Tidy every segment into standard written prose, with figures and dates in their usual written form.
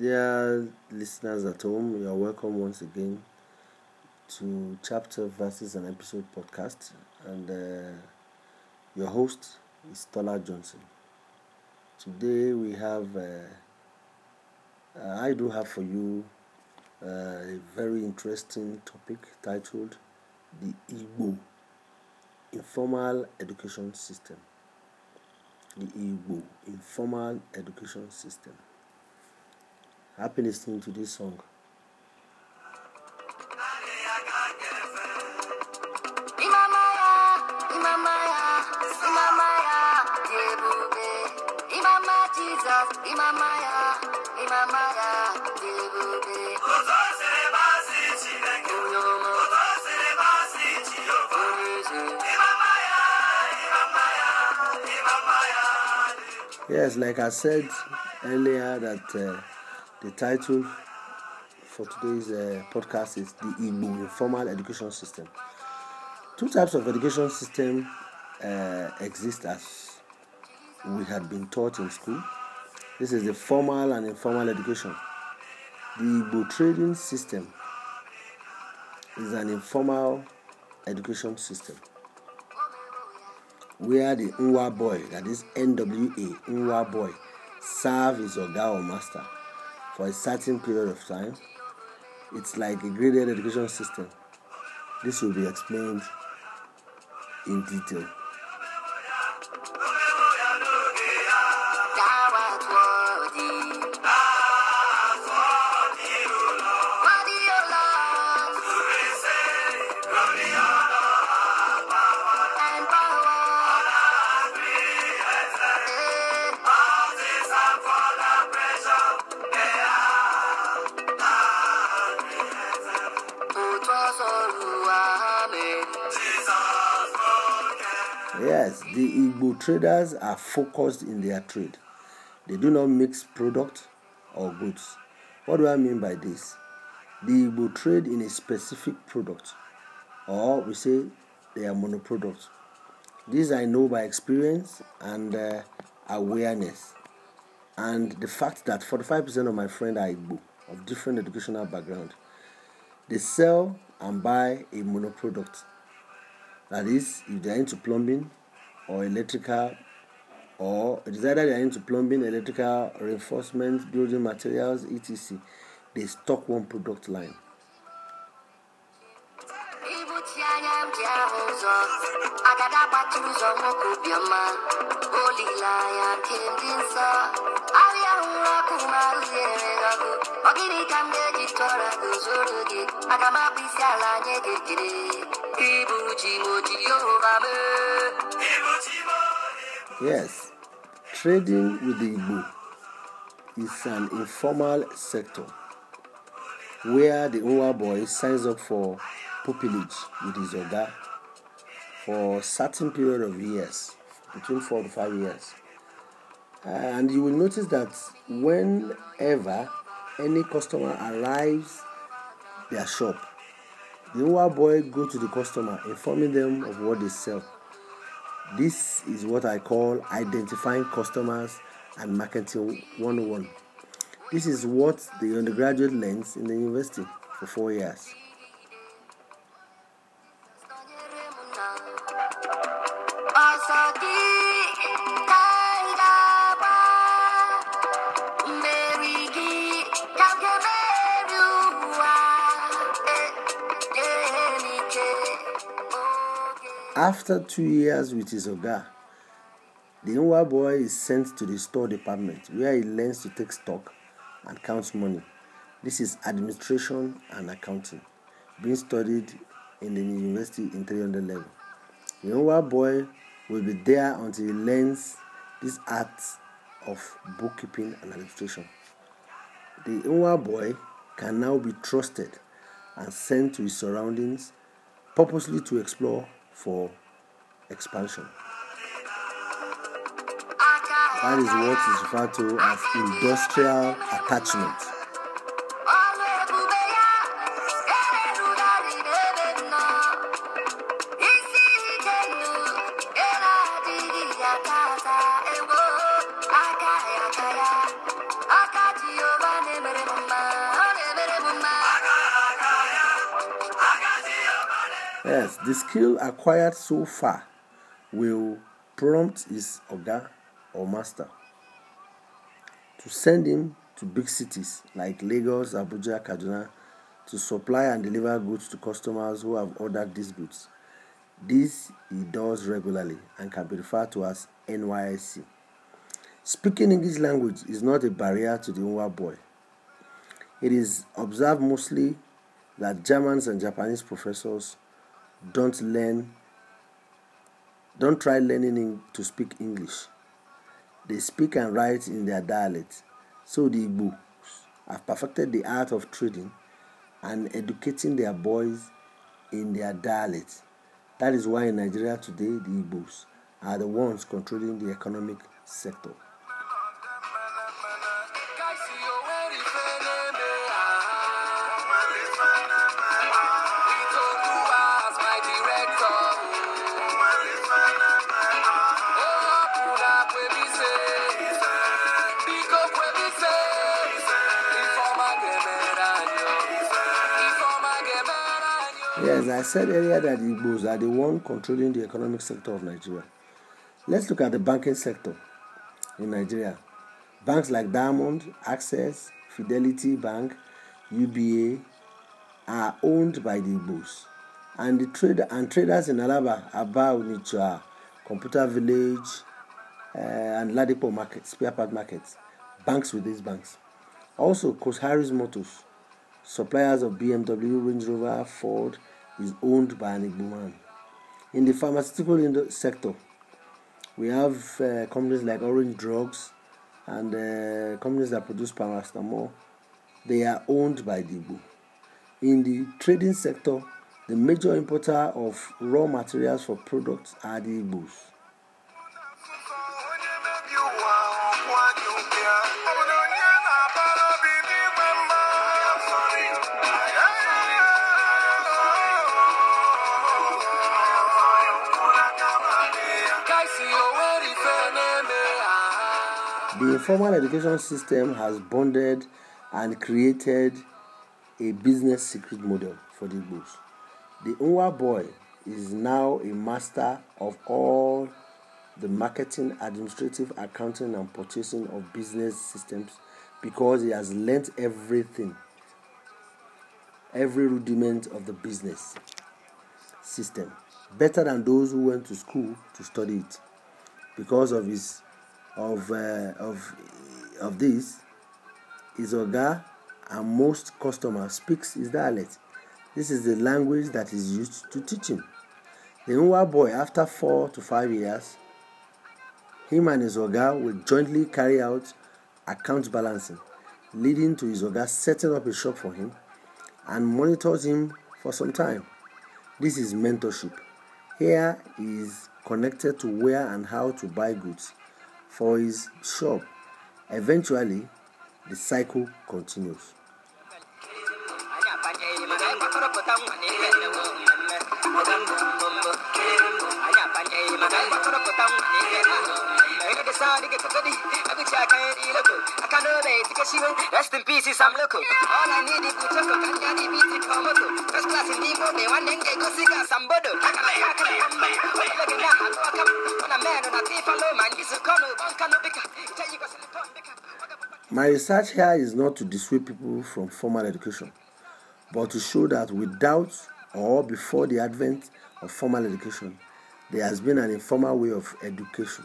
Dear listeners at home, you are welcome once again to Chapter, Verses and Episode podcast, and your host is Tola Johnson. Today we have, I do have for you a very interesting topic titled The Igbo Informal Education System. The Igbo Informal Education System. Happy listening to this song. Yes, like I said earlier, that the title for today's podcast is The Igbo Informal Education System. Two types of education system exist as we had been taught in school. This is the formal and informal education. The Igbo trading system is an informal education system where the Nwa boy, that is NWA, Nwa boy, serve his Oga or master for a certain period of time. It's like a graded education system. This will be explained in detail. Yes, the Igbo traders are focused in their trade. They do not mix product or goods. What do I mean by this? The Igbo trade in a specific product, or we say they are monoproducts. This I know by experience and awareness, and the fact that 45% of my friends are Igbo of different educational background. They sell and buy a monoproduct. That is, if they are into plumbing or electrical, or it is either they are into plumbing, electrical, reinforcement, building materials, etc., they stock one product line. Yes, trading with the Igbo is an informal sector where the Owa boy signs up for pupillage with his Oga for a certain period of years, between 4 to 5 years. And you will notice that whenever any customer arrives their shop, the Owa boy goes to the customer, informing them of what they sell. This is what I call identifying customers and marketing 101. This is what the undergraduate learns in the university for 4 years. After 2 years with his Oga, the Nwa boy is sent to the store department where he learns to take stock and count money. This is administration and accounting, being studied in the university in 300 level. The Nwa boy will be there until he learns this art of bookkeeping and administration. The Nwa boy can now be trusted and sent to his surroundings purposely to explore for expansion. That is what is referred to as industrial attachment. Yes, the skill acquired so far will prompt his Oga or master to send him to big cities like Lagos, Abuja, Kaduna to supply and deliver goods to customers who have ordered these goods. This he does regularly and can be referred to as NYIC. Speaking English language is not a barrier to the Nwa boy. It is observed mostly that Germans and Japanese professors don't try learning to speak English. They speak and write in their dialect. So the Igbo have perfected the art of trading and educating their boys in their dialect. That is why in Nigeria today, the Igbos are the ones controlling the economic sector. Yes, I said earlier that the Igbos are the one controlling the economic sector of Nigeria. Let's look at the banking sector in Nigeria. Banks like Diamond, Access, Fidelity Bank, UBA are owned by the Igbos. And the traders in Alaba, Aba, Onitsha, Computer Village, and Ladipo markets, spare part markets, banks with these banks. Also, Kosharis Motors, suppliers of BMW, Range Rover, Ford, is owned by an Igbo man. In the pharmaceutical sector, we have companies like Orange Drugs and companies that produce paracetamol. They are owned by the Igbo. In the trading sector, the major importer of raw materials for products are the Igbos. The informal education system has bonded and created a business secret model for the Igbos. The Nwa boy is now a master of all the marketing, administrative, accounting, and purchasing of business systems because he has learnt everything, every rudiment of the business system, better than those who went to school to study it. Because of his this, his Oga and most customers speaks his dialect. This is the language that is used to teach him. The Nwa boy, after 4 to 5 years, him and his Oga will jointly carry out account balancing, leading to his Oga setting up a shop for him and monitors him for some time. This is mentorship. Here is connected to where and how to buy goods for his shop. Eventually, the cycle continues. Rest in pieces, I'm local. All I need is to talk about Kanyani beat it for moto. First class in Divo, they want them to go see us some bodo. My research here is not to dissuade people from formal education, but to show that without or before the advent of formal education, there has been an informal way of education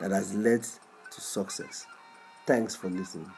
that has led to success. Thanks for listening.